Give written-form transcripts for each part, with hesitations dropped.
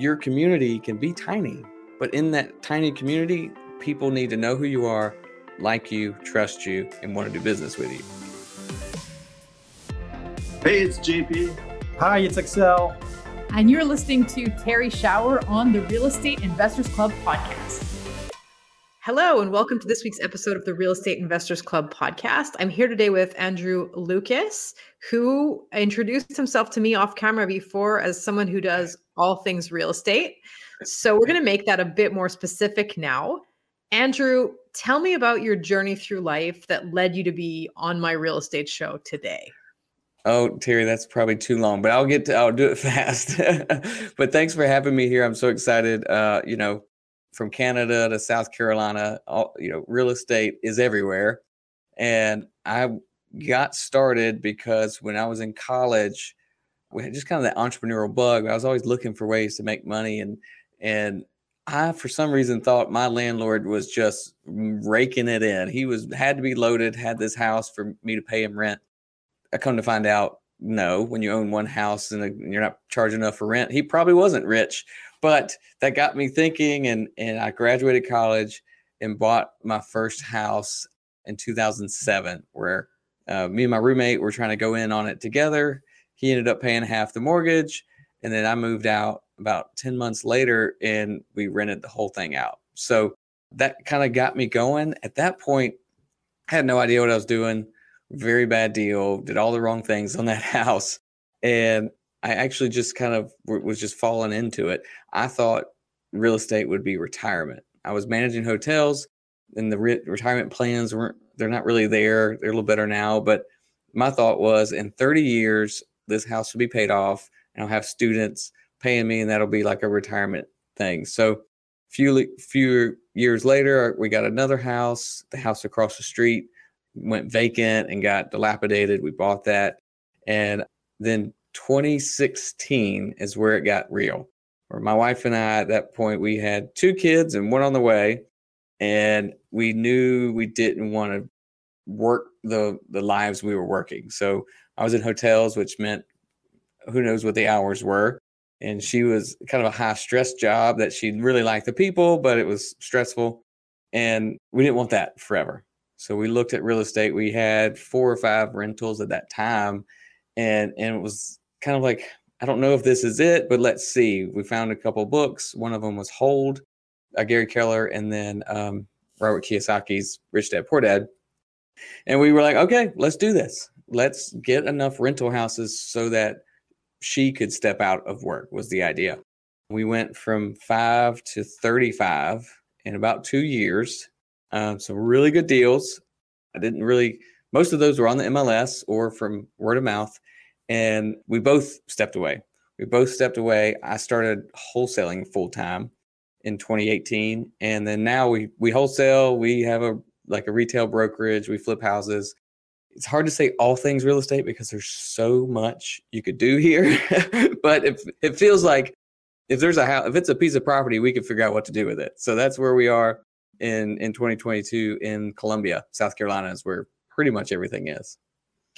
your community can be tiny, but in that tiny community, people need to know who you are, like you, trust you, and want to do business with you. Hey, it's JP. Hi, it's Excel. And you're listening to Terry Shower on the Real Estate Investors Club podcast. Hello, and welcome to this week's episode of the Real Estate Investors Club podcast. I'm here today with Andrew Lucas, who introduced himself to me off camera before as someone who does all things real estate. So we're going to make that a bit more specific now. Andrew, tell me about your journey through life that led you to be on my real estate show today. Oh, Terry, that's probably too long, but I'll do it fast. But thanks for having me here. I'm so excited. From Canada to South Carolina, real estate is everywhere. And I got started because when I was in college, we had just kind of that entrepreneurial bug. I was always looking for ways to make money. And I, for some reason, thought my landlord was just raking it in. He had to be loaded, had this house for me to pay him rent. I come to find out, no, when you own one house and you're not charging enough for rent, he probably wasn't rich. But that got me thinking, and I graduated college and bought my first house in 2007, where me and my roommate were trying to go in on it together. He ended up paying half the mortgage, and then I moved out about 10 months later, and we rented the whole thing out. So that kind of got me going. At that point, I had no idea what I was doing. Very bad deal, did all the wrong things on that house. And I actually just kind of was just falling into it. I thought real estate would be retirement. I was managing hotels, and the retirement plans they're not really there. They're a little better now. But my thought was, in 30 years, this house will be paid off, and I'll have students paying me, and that'll be like a retirement thing. So a few years later, we got another house. The house across the street went vacant and got dilapidated. We bought that. And then 2016 is where it got real. Where my wife and I, at that point, we had two kids and one on the way, and we knew we didn't want to work the lives we were working. So I was in hotels, which meant who knows what the hours were. And she was kind of a high stress job that she really liked the people, but it was stressful. And we didn't want that forever. So we looked at real estate. We had 4 or 5 rentals at that time. And it was kind of like, I don't know if this is it, but let's see. We found a couple books. One of them was Hold, Gary Keller, and then Robert Kiyosaki's Rich Dad, Poor Dad. And we were like, okay, let's do this. Let's get enough rental houses so that she could step out of work was the idea. We went from 5 to 35 in about 2 years. Some really good deals. Most of those were on the MLS or from word of mouth. And we both stepped away. I started wholesaling full time in 2018. And then now we wholesale. We have a retail brokerage. We flip houses. It's hard to say all things real estate because there's so much you could do here. But it feels like if it's a piece of property, we can figure out what to do with it. So that's where we are in 2022 in Columbia, South Carolina is where pretty much everything is.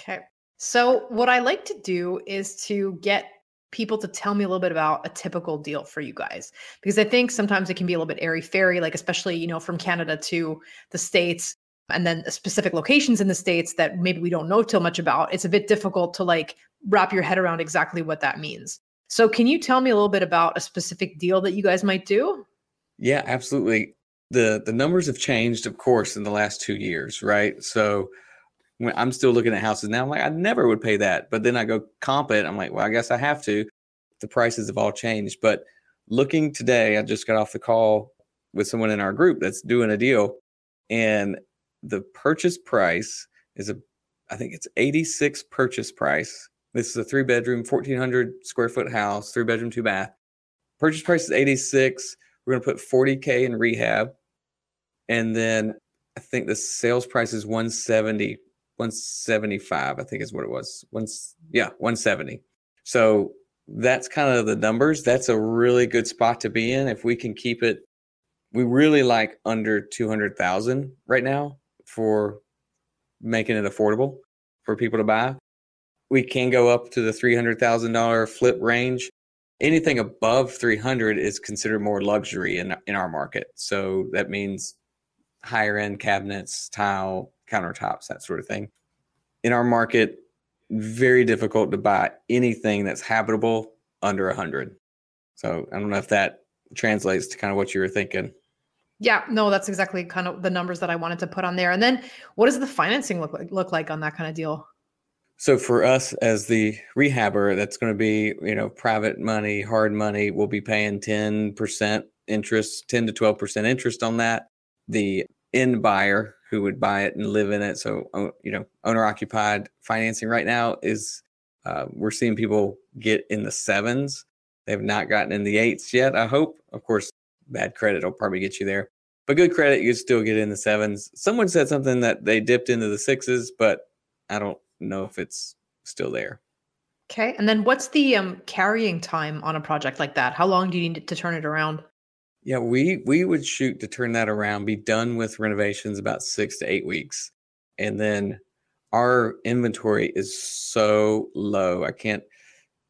Okay. So what I like to do is to get people to tell me a little bit about a typical deal for you guys, because I think sometimes it can be a little bit airy-fairy, like especially, from Canada to the States and then specific locations in the States that maybe we don't know too much about. It's a bit difficult to wrap your head around exactly what that means. So can you tell me a little bit about a specific deal that you guys might do? Yeah, absolutely. The numbers have changed, of course, in the last 2 years, right? So when I'm still looking at houses now, I'm like, I never would pay that. But then I go comp it. I'm like, well, I guess I have to. The prices have all changed. But looking today, I just got off the call with someone in our group that's doing a deal. And the purchase price I think it's 86 purchase price. This is a 3-bedroom, 1,400 square foot house, 3-bedroom, 2-bath. Purchase price is 86. We're going to put $40,000 in rehab. And then I think the sales price is 170. 175, I think is what it was. 170. So that's kind of the numbers. That's a really good spot to be in. If we can keep it, we really like under 200,000 right now for making it affordable for people to buy. We can go up to the $300,000 flip range. anything above 300 is considered more luxury in our market. So that means higher end cabinets, tile, countertops, that sort of thing. In our market, very difficult to buy anything that's habitable under 100. So I don't know if that translates to kind of what you were thinking. Yeah, no, that's exactly kind of the numbers that I wanted to put on there. And then what does the financing look like on that kind of deal? So for us as the rehabber, that's going to be, private money, hard money. We'll be paying 10% interest, 10 to 12% interest on that. The end buyer who would buy it and live in it. So, owner occupied financing right now is, we're seeing people get in the 7s. They have not gotten in the 8s yet, I hope. Of course, bad credit will probably get you there, but good credit, you still get in the 7s. Someone said something that they dipped into the 6s, but I don't know if it's still there. Okay. And then what's the carrying time on a project like that? How long do you need to turn it around? Yeah, we would shoot to turn that around, be done with renovations about 6 to 8 weeks. And then our inventory is so low. I can't,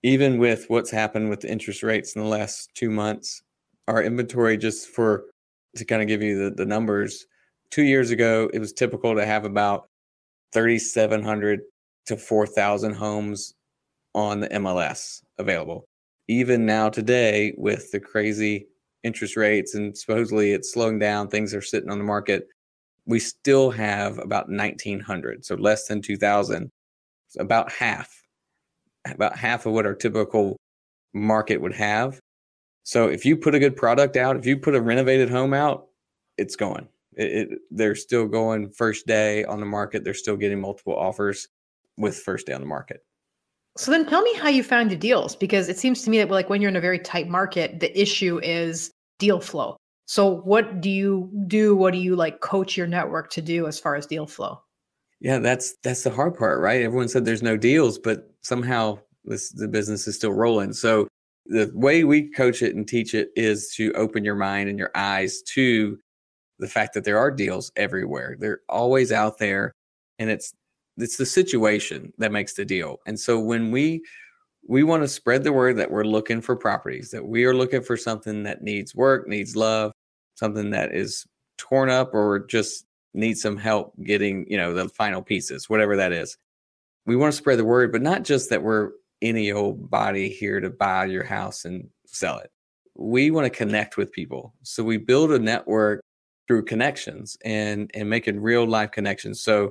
even with what's happened with the interest rates in the last 2 months, our inventory, just to kind of give you the numbers, 2 years ago, it was typical to have about 3,700 to 4,000 homes on the MLS available. Even now today, with the crazy interest rates and supposedly it's slowing down, things are sitting on the market, we still have about 1,900, so less than 2,000, so about half of what our typical market would have. So if you put a good product out, if you put a renovated home out, it's going. They're still going first day on the market. They're still getting multiple offers with first day on the market. So then tell me how you found your deals, because it seems to me that when you're in a very tight market, the issue is deal flow. So what do you do? What do you coach your network to do as far as deal flow? Yeah, that's the hard part, right? Everyone said there's no deals, but somehow the business is still rolling. So the way we coach it and teach it is to open your mind and your eyes to the fact that there are deals everywhere. They're always out there, and it's the situation that makes the deal. And so when we want to spread the word that we're looking for properties, that we are looking for something that needs work, needs love, something that is torn up or just needs some help getting, the final pieces, whatever that is. We want to spread the word, but not just that we're any old body here to buy your house and sell it. We want to connect with people. So we build a network through connections and making real life connections. So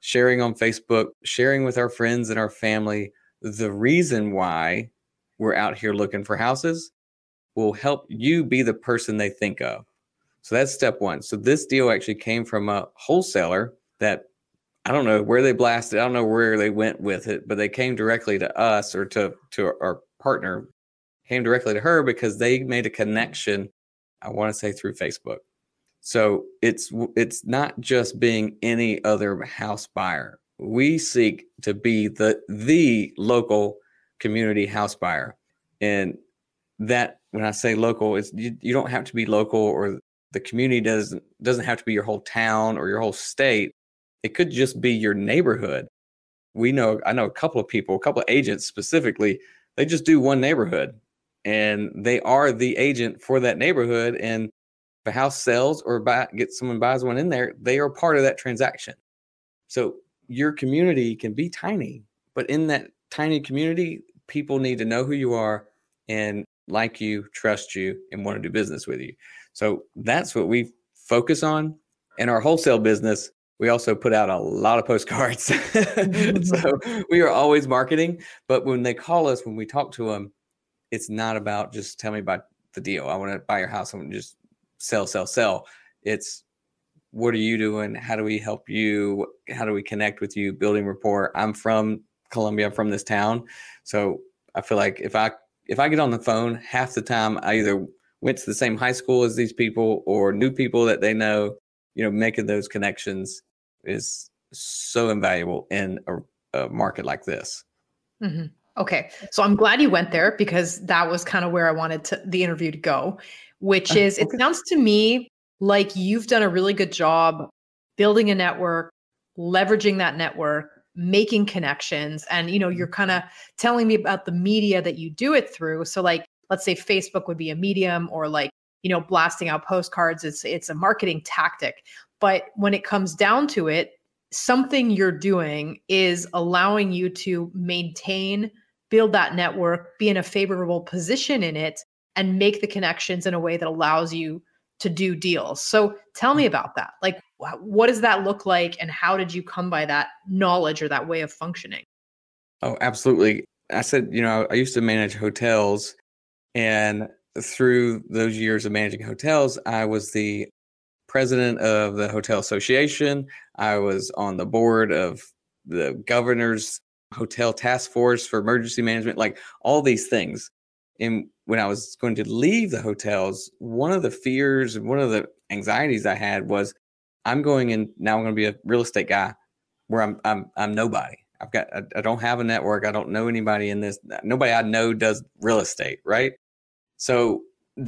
sharing on Facebook, sharing with our friends and our family the reason why we're out here looking for houses will help you be the person they think of. So that's step one. So this deal actually came from a wholesaler that I don't know where they blasted. I don't know where they went with it, but they came directly to us or to our partner, came directly to her because they made a connection, I want to say through Facebook. So it's not just being any other house buyer. We seek to be the local community house buyer. And that, when I say local, it's you don't have to be local, or the community doesn't have to be your whole town or your whole state. It could just be your neighborhood. I know a couple of people, a couple of agents specifically, they just do one neighborhood and they are the agent for that neighborhood. And if a house sells or someone buys one in there, they are part of that transaction. So your community can be tiny, but in that tiny community, people need to know who you are and like you, trust you, and want to do business with you. So that's what we focus on. In our wholesale business, we also put out a lot of postcards. So we are always marketing, but when they call us, when we talk to them, it's not about just tell me about the deal. I want to buy your house. I want to just sell, sell, sell. It's what are you doing? How do we help you? How do we connect with you? Building rapport. I'm from Columbia. I'm from this town. So I feel like if I get on the phone, half the time I either went to the same high school as these people or new people that they know, making those connections is so invaluable in a market like this. Mm-hmm. Okay. So I'm glad you went there, because that was kind of where I wanted the interview to go, which is, okay. It sounds to me like you've done a really good job building a network, leveraging that network, making connections. And, you're kind of telling me about the media that you do it through. So let's say Facebook would be a medium, or like, you know, blasting out postcards. It's a marketing tactic. But when it comes down to it, something you're doing is allowing you to maintain, build that network, be in a favorable position in it, and make the connections in a way that allows you to do deals. So tell me about that. Like, what does that look like? And how did you come by that knowledge or that way of functioning? Oh, absolutely. I said, you know, I used to manage hotels, and through those years of managing hotels, I was the president of the hotel association. I was on the board of the governor's hotel task force for emergency management, like all these things. And when I was going to leave the hotels, one of the fears and one of the anxieties I had was, I'm going in now, I'm going to be a real estate guy where I'm nobody. I don't have a network. I don't know anybody in this. Nobody I know does real estate, right? So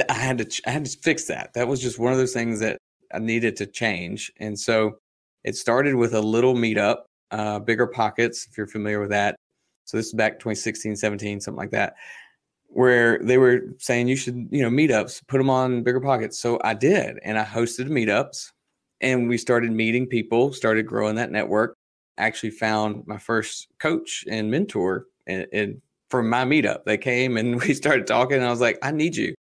I had to fix that. That was just one of those things that I needed to change. And so it started with a little meetup, BiggerPockets, if you're familiar with that. So this is back 2016, 17, something like that, where they were saying you should, you know, meetups, put them on BiggerPockets. So I did, and I hosted meetups, and we started meeting people, started growing that network. Actually found my first coach and mentor and from my meetup. They came and we started talking, and I was like, I need you.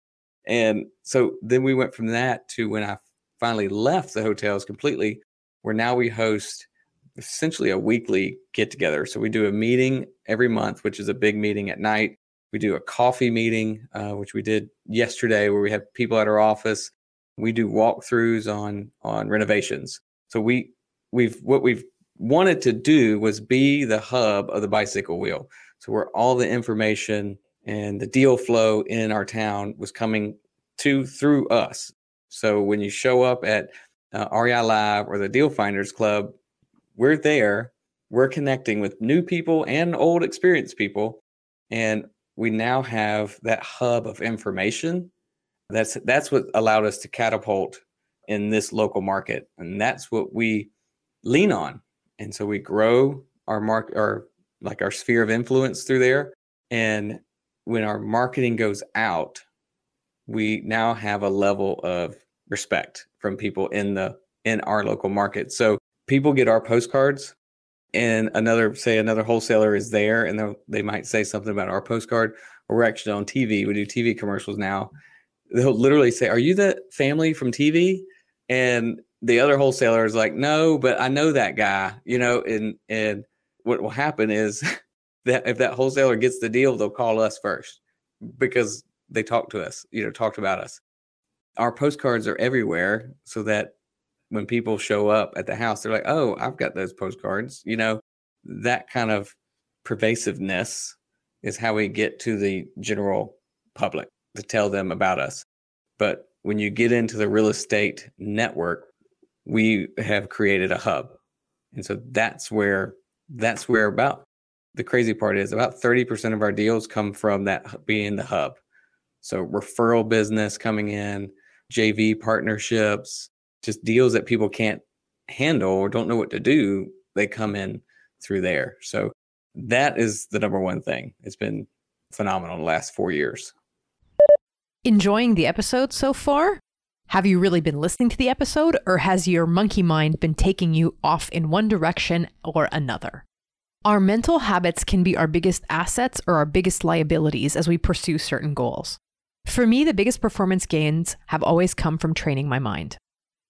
And so then we went from that to when I finally left the hotels completely, where now we host essentially a weekly get together. So we do a meeting every month, which is a big meeting at night. We do a coffee meeting, which we did yesterday, where we have people at our office. We do walkthroughs on renovations. So what we've wanted to do was be the hub of the bicycle wheel. So where all the information and the deal flow in our town was coming to through us. So when you show up at REI Live or the Deal Finders Club, we're there, we're connecting with new people and old experienced people. And we now have that hub of information. That's what allowed us to catapult in this local market. And that's what we lean on. And so we grow our sphere of influence through there. And when our marketing goes out, we now have a level of respect from people in our local market. So people get our postcards, and another wholesaler is there, and they might say something about our postcard. Or we're actually on TV. We do TV commercials now. They'll literally say, "Are you the family from TV?" And the other wholesaler is like, "No, but I know that guy," you know, and what will happen is that if that wholesaler gets the deal, they'll call us first because they talked to us, you know, talked about us. Our postcards are everywhere so that when people show up at the house, they're like, "Oh, I've got those postcards," you know. That kind of pervasiveness is how we get to the general public to tell them about us. But when you get into the real estate network, we have created a hub. And so that's where about the crazy part is about 30% of our deals come from that being the hub. So referral business coming in, JV partnerships, just deals that people can't handle or don't know what to do. They come in through there. So that is the number one thing. It's been phenomenal the last 4 years. Enjoying the episode so far? Have you really been listening to the episode, or has your monkey mind been taking you off in one direction or another? Our mental habits can be our biggest assets or our biggest liabilities as we pursue certain goals. For me, the biggest performance gains have always come from training my mind.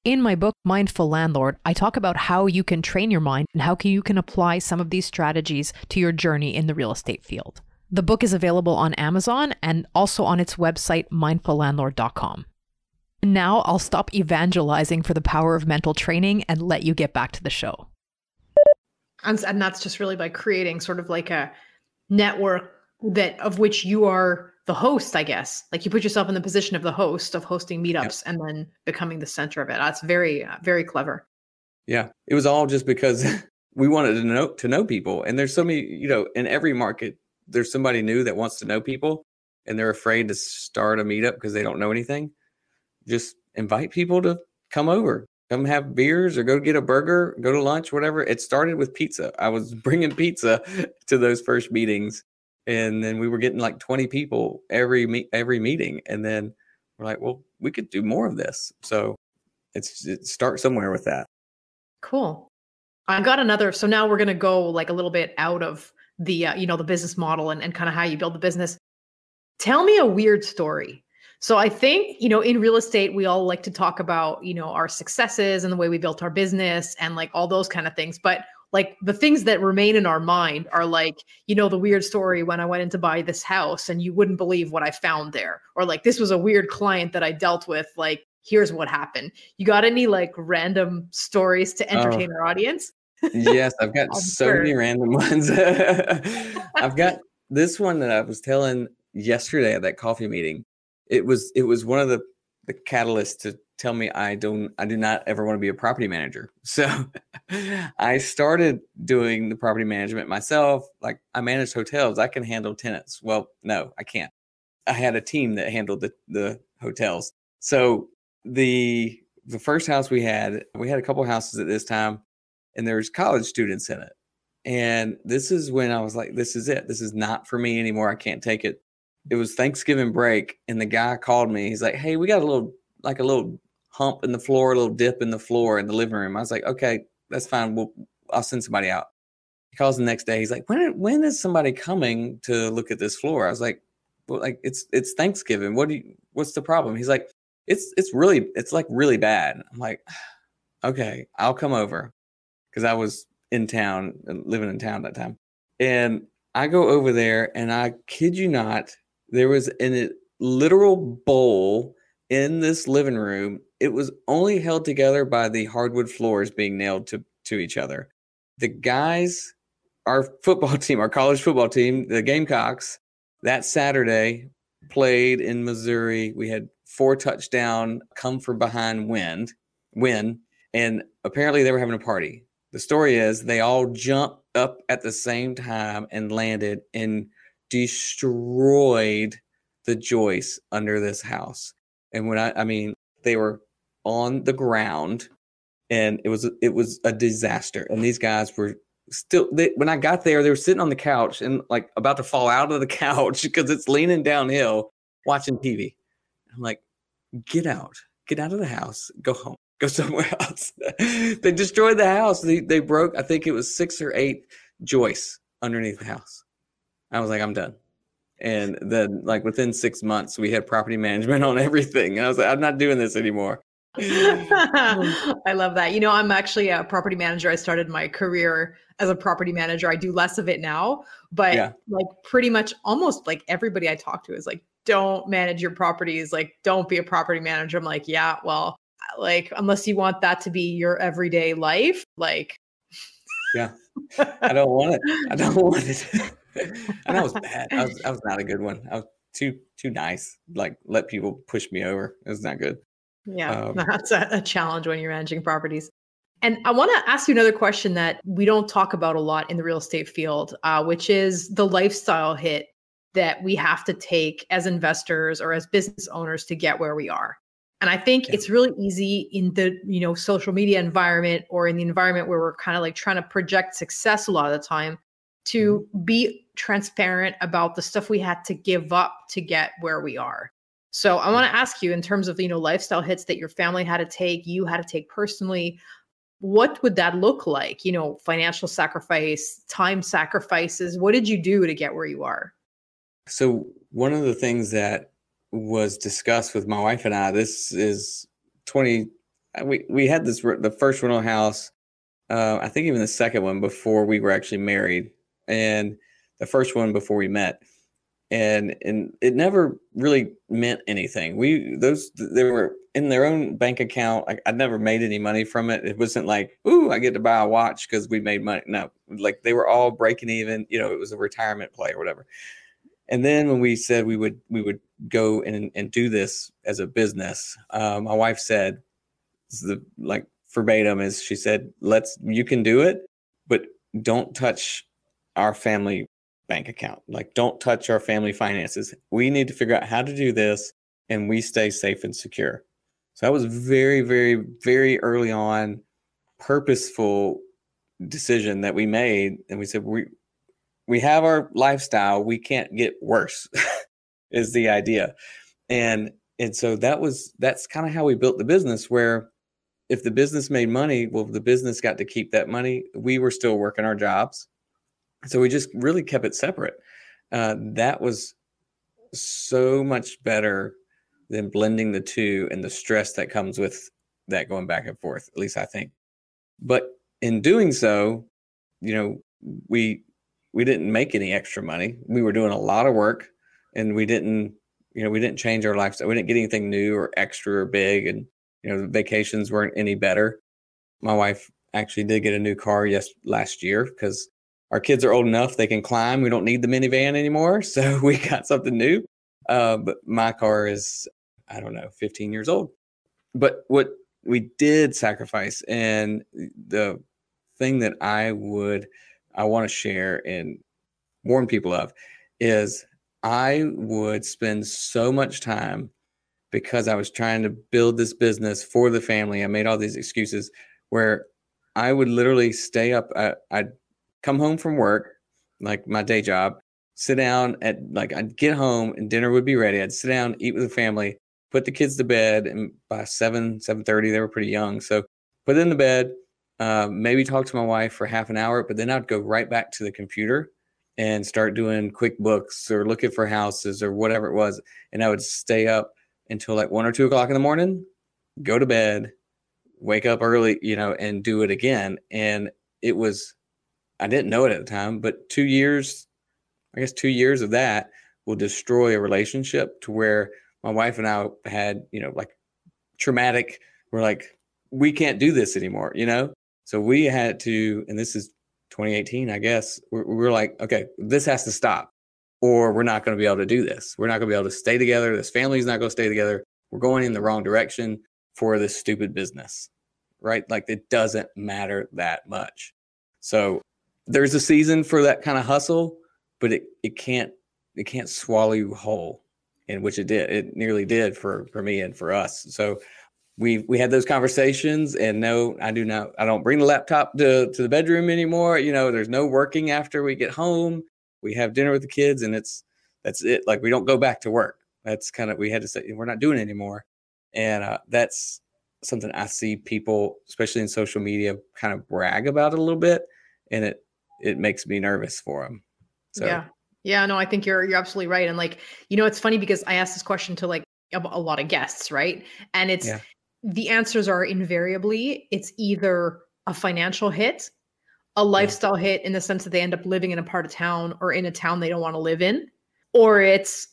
In my book, Mindful Landlord, I talk about how you can train your mind and how you can apply some of these strategies to your journey in the real estate field. The book is available on Amazon and also on its website, MindfulLandlord.com. Now I'll stop evangelizing for the power of mental training and let you get back to the show. And that's just really by creating sort of like a network of which you are the host, I guess. Like you put yourself in the position of the host of hosting meetups and then becoming the center of it. That's very, very clever. Yeah. It was all just because we wanted to know people. And there's so many, you know, in every market, there's somebody new that wants to know people and they're afraid to start a meetup because they don't know anything. Just invite people to come over, come have beers or go get a burger, go to lunch, whatever. It started with pizza. I was bringing pizza to those first meetings And then we were getting like 20 people every meeting. And then we're like, well, we could do more of this. So it starts somewhere with that. Cool. I got another. So now we're going to go like a little bit out of the, you know, the business model and kind of how you build the business. Tell me a weird story. So I think, you know, in real estate, we all like to talk about, you know, our successes and the way we built our business and like all those kind of things. But like the things that remain in our mind are like, you know, the weird story when I went in to buy this house and you wouldn't believe what I found there. Or like, this was a weird client that I dealt with. Like, here's what happened. You got any like random stories to entertain our audience? Yes, I've got so many random ones. I've got this one that I was telling yesterday at that coffee meeting. It was one of the catalysts to tell me I do not ever want to be a property manager. So I started doing the property management myself. Like, I managed hotels. I can handle tenants. Well, no, I can't. I had a team that handled the hotels. So the first house we had a couple of houses at this time, and there's college students in it. And this is when I was like, this is it. This is not for me anymore. I can't take it. It was Thanksgiving break, and the guy called me. He's like, hey, we got a little hump in the floor, a little dip in the floor in the living room. I was like, okay, that's fine. I'll send somebody out. He calls the next day. He's like, when is somebody coming to look at this floor? I was like, well, like it's Thanksgiving. What's the problem? He's like, it's really bad. I'm like, okay, I'll come over. Cause I was in town, living in town that time. And I go over there, and I kid you not, there was a literal bowl in this living room. It was only held together by the hardwood floors being nailed to each other. The guys, our football team, our college football team, the Gamecocks, that Saturday played in Missouri. We had 4 touchdown come from behind win, and apparently they were having a party. The story is they all jumped up at the same time and landed and destroyed the joists under this house. And when I mean, they were on the ground, and it was a disaster. And these guys were still, when I got there, they were sitting on the couch and like about to fall out of the couch because it's leaning downhill watching TV. I'm like, get out of the house, go home, go somewhere else. They destroyed the house. They broke, I think it was 6 or 8 joists underneath the house. I was like, I'm done. And then, like, within 6 months, we had property management on everything. And I was like, I'm not doing this anymore. I love that. You know, I'm actually a property manager. I started my career as a property manager. I do less of it now, but yeah. Like pretty much almost like everybody I talk to is like, don't manage your properties. Like, don't be a property manager. I'm like, yeah, well, like, unless you want that to be your everyday life, like. Yeah, I don't want it. I don't want it. And I was bad. I was not a good one. I was too nice. Like, let people push me over. It was not good. Yeah, that's a challenge when you're managing properties. And I want to ask you another question that we don't talk about a lot in the real estate field, which is the lifestyle hit that we have to take as investors or as business owners to get where we are. And I think it's really easy in the, you know, social media environment or in the environment where we're kind of like trying to project success a lot of the time to be transparent about the stuff we had to give up to get where we are. So I want to ask you, in terms of, you know, lifestyle hits that your family had to take, you had to take personally, what would that look like? You know, financial sacrifice, time sacrifices. What did you do to get where you are? So one of the things that was discussed with my wife and I. This is we had this, the first rental house, I think even the second one before we were actually married, and the first one before we met. And it never really meant anything. They were in their own bank account. I never made any money from it. It wasn't like, ooh, I get to buy a watch because we made money. No, like they were all breaking even, you know, it was a retirement play or whatever. And then when we said we would go and do this as a business, my wife said, she said, you can do it, but don't touch our family bank account. Like, don't touch our family finances. We need to figure out how to do this, and we stay safe and secure. So that was very, very, very early on, purposeful decision that we made. And we said, we have our lifestyle, we can't get worse is the idea. And so that's kind of how we built the business, where if the business made money, well, the business got to keep that money. We were still working our jobs. So we just really kept it separate. That was so much better than blending the two and the stress that comes with that going back and forth, at least I think. But in doing so, you know, we didn't make any extra money. We were doing a lot of work, and we didn't change our lifestyle. We didn't get anything new or extra or big. And, you know, the vacations weren't any better. My wife actually did get a new car last year because our kids are old enough. They can climb. We don't need the minivan anymore. So we got something new. But my car is, I don't know, 15 years old. But what we did sacrifice, and the thing that I want to share and warn people of, is I would spend so much time, because I was trying to build this business for the family. I made all these excuses where I would literally stay up. I'd come home from work, like my day job, sit down I'd get home and dinner would be ready. I'd sit down, eat with the family, put the kids to bed. And by 7:30, they were pretty young. So put them to bed, maybe talk to my wife for half an hour, but then I'd go right back to the computer and start doing QuickBooks or looking for houses or whatever it was. And I would stay up until like 1 or 2 o'clock in the morning, go to bed, wake up early, you know, and do it again. And it was, I didn't know it at the time, but 2 years of that will destroy a relationship, to where my wife and I had, you know, like traumatic, we're like, we can't do this anymore, you know? So we had to, and this is 2018, I guess, we're like, okay, this has to stop, or we're not going to be able to do this. We're not going to be able to stay together. This family's not going to stay together. We're going in the wrong direction for this stupid business, right? Like, it doesn't matter that much. So there's a season for that kind of hustle, but it can't swallow you whole, and which it did. It nearly did for me and for us. So we had those conversations, and no, I don't bring the laptop to the bedroom anymore. You know, there's no working after we get home. We have dinner with the kids, and that's it. Like, we don't go back to work. That's kind of, we had to say, we're not doing it anymore. And that's something I see people, especially in social media, kind of brag about it a little bit. And it makes me nervous for them. So. Yeah, no, I think you're absolutely right. And like, you know, it's funny because I asked this question to like a lot of guests, right? And the answers are invariably, it's either a financial hit, a lifestyle hit in the sense that they end up living in a part of town or in a town they don't want to live in, or it's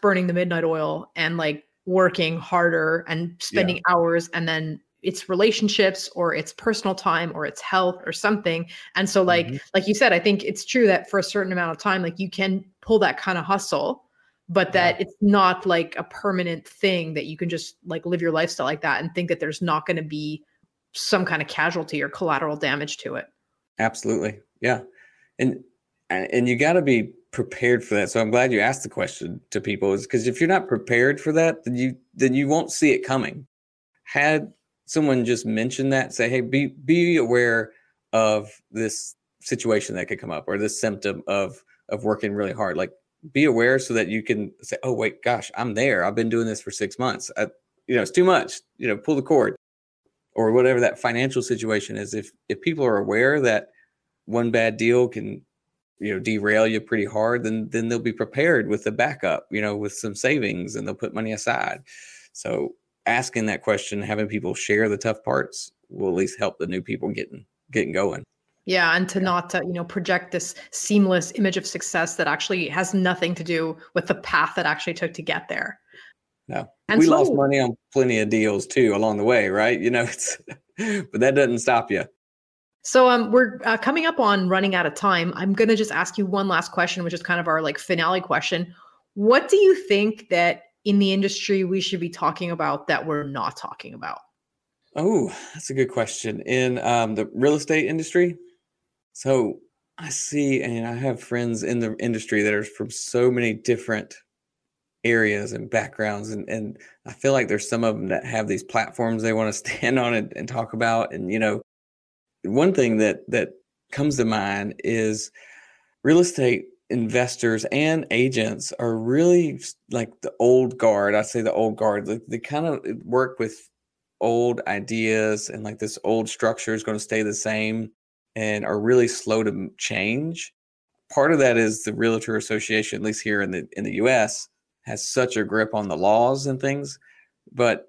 burning the midnight oil and like working harder and spending hours, and then it's relationships, or it's personal time, or it's health or something. And so like you said, I think it's true that for a certain amount of time, like you can pull that kind of hustle, but that it's not like a permanent thing that you can just like live your lifestyle like that and think that there's not going to be some kind of casualty or collateral damage to it. Absolutely. Yeah. And you got to be prepared for that. So I'm glad you asked the question to people, is because if you're not prepared for that, then you won't see it coming. Had someone just mentioned that, say, hey, be aware of this situation that could come up, or this symptom of working really hard. Like, be aware so that you can say, oh, wait, gosh, I'm there. I've been doing this for 6 months. It's too much, you know, pull the cord, or whatever that financial situation is. If people are aware that one bad deal can, you know, derail you pretty hard, then they'll be prepared with the backup, you know, with some savings, and they'll put money aside. So asking that question, having people share the tough parts, will at least help the new people getting going. Yeah. And to not, you know, project this seamless image of success that actually has nothing to do with the path that actually took to get there. No, and we lost money on plenty of deals too along the way, right? You know, but that doesn't stop you. So we're coming up on running out of time. I'm going to just ask you one last question, which is kind of our like finale question. What do you think that in the industry we should be talking about that we're not talking about? Oh, that's a good question. In the real estate industry. So I see, and I have friends in the industry that are from so many different areas and backgrounds. And I feel like there's some of them that have these platforms they want to stand on and talk about. And, you know, one thing that comes to mind is real estate investors and agents are really like the old guard. I say the old guard, like they kind of work with old ideas and like this old structure is going to stay the same and are really slow to change. Part of that is the Realtor Association, at least here in the US, has such a grip on the laws and things. But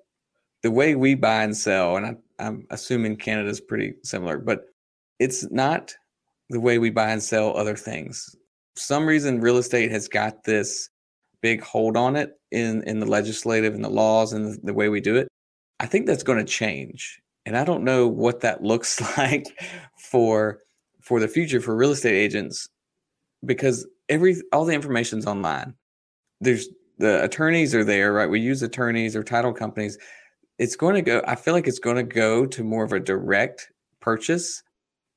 the way we buy and sell, and I'm assuming Canada is pretty similar, but it's not the way we buy and sell other things. For some reason, real estate has got this big hold on it in the legislative and the laws and the way we do it. I think that's going to change. And I don't know what that looks like for the future for real estate agents, because all the information's online. There's the attorneys are there, right? We use attorneys or title companies. It's going to go, I feel like it's going to go to more of a direct purchase.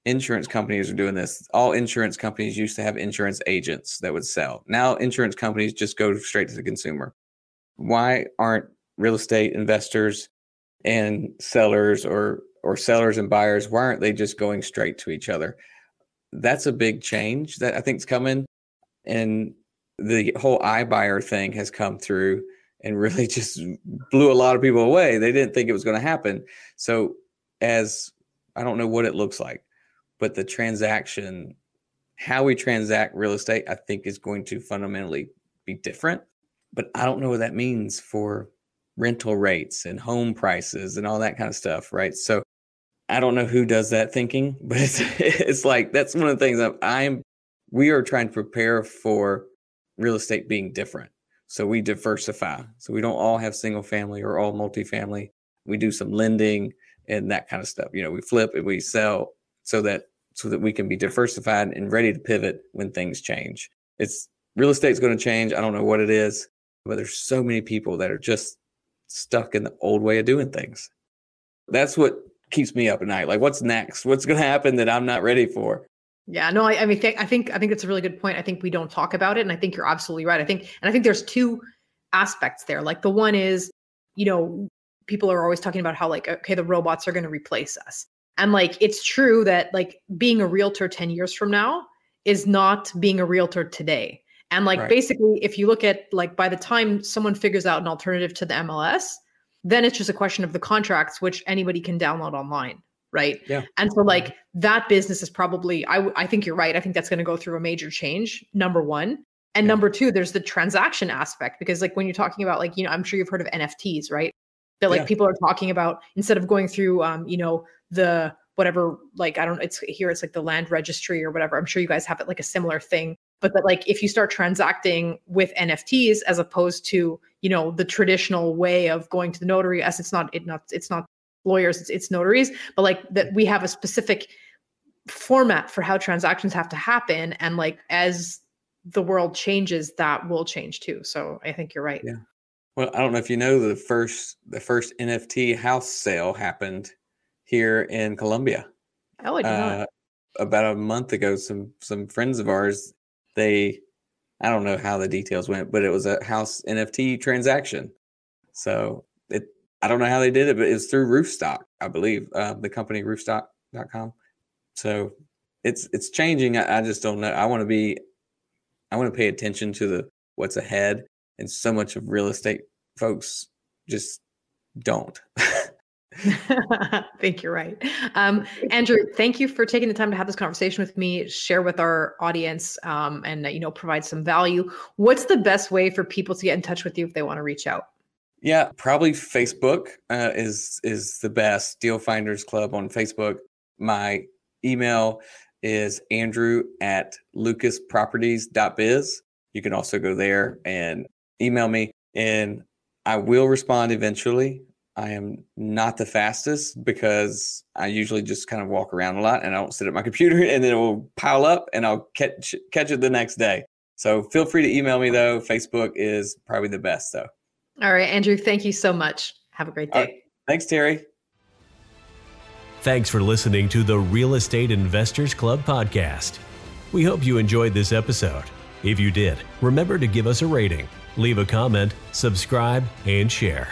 Insurance companies are doing this. All insurance companies used to have insurance agents that would sell. Now insurance companies just go straight to the consumer. Why aren't real estate investors and sellers or sellers and buyers, why aren't they just going straight to each other? That's a big change that I think is coming. And the whole iBuyer thing has come through and really just blew a lot of people away. They didn't think it was going to happen. So I don't know what it looks like, but the transaction, how we transact real estate, I think is going to fundamentally be different. But I don't know what that means for rental rates and home prices and all that kind of stuff, right? So I don't know who does that thinking, but it's like, that's one of the things we are trying to prepare for real estate being different. So we diversify. So we don't all have single family or all multifamily. We do some lending and that kind of stuff. You know, we flip and we sell so that we can be diversified and ready to pivot when things change. Real estate's going to change. I don't know what it is, but there's so many people that are just stuck in the old way of doing things. That's what keeps me up at night. Like, what's next? What's going to happen that I'm not ready for? Yeah, no, I think it's a really good point. I think we don't talk about it. And I think you're absolutely right. I think there's two aspects there. Like the one is, you know, people are always talking about how like, okay, the robots are going to replace us. And like, it's true that like being a realtor 10 years from now is not being a realtor today. And like, right. Basically, if you look at like, by the time someone figures out an alternative to the MLS, then it's just a question of the contracts, which anybody can download online. Right. Yeah. And so like that business is probably, I think you're right. I think that's going to go through a major change, number one. And number two, there's the transaction aspect, because like when you're talking about like, you know, I'm sure you've heard of NFTs, right? That like people are talking about, instead of going through, you know, the whatever, like, I don't, it's here, it's like the land registry or whatever. I'm sure you guys have it like a similar thing, but that like, if you start transacting with NFTs, as opposed to, you know, the traditional way of going to the notary, as it's not lawyers, it's notaries, but like that we have a specific format for how transactions have to happen. And like, as the world changes, that will change too. So I think you're right. Yeah. Well, I don't know if you know, the first NFT house sale happened here in Colombia. Oh, I did not. About a month ago, some friends of ours, I don't know how the details went, but it was a house NFT transaction. So I don't know how they did it, but it's through Roofstock, I believe, the company Roofstock.com. So it's changing. I just don't know. I want to pay attention to what's ahead, and so much of real estate folks just don't. I think you're right. Andrew, thank you for taking the time to have this conversation with me, share with our audience, and, you know, provide some value. What's the best way for people to get in touch with you if they want to reach out? Yeah, probably Facebook is the best. Deal Finders Club on Facebook. My email is andrew@lucasproperties.biz. You can also go there and email me, and I will respond eventually. I am not the fastest because I usually just kind of walk around a lot and I don't sit at my computer, and then it will pile up and I'll catch it the next day. So feel free to email me though. Facebook is probably the best though. All right, Andrew, thank you so much. Have a great day. Right. Thanks, Terry. Thanks for listening to the Real Estate Investors Club podcast. We hope you enjoyed this episode. If you did, remember to give us a rating, leave a comment, subscribe, and share.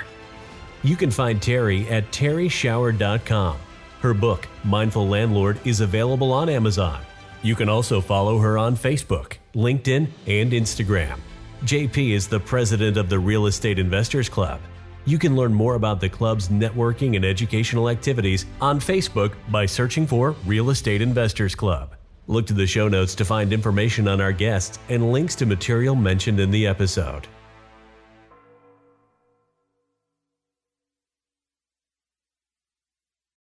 You can find Terry at terryshower.com. Her book, Mindful Landlord, is available on Amazon. You can also follow her on Facebook, LinkedIn, and Instagram. JP is the president of the Real Estate Investors Club. You can learn more about the club's networking and educational activities on Facebook by searching for Real Estate Investors Club. Look to the show notes to find information on our guests and links to material mentioned in the episode.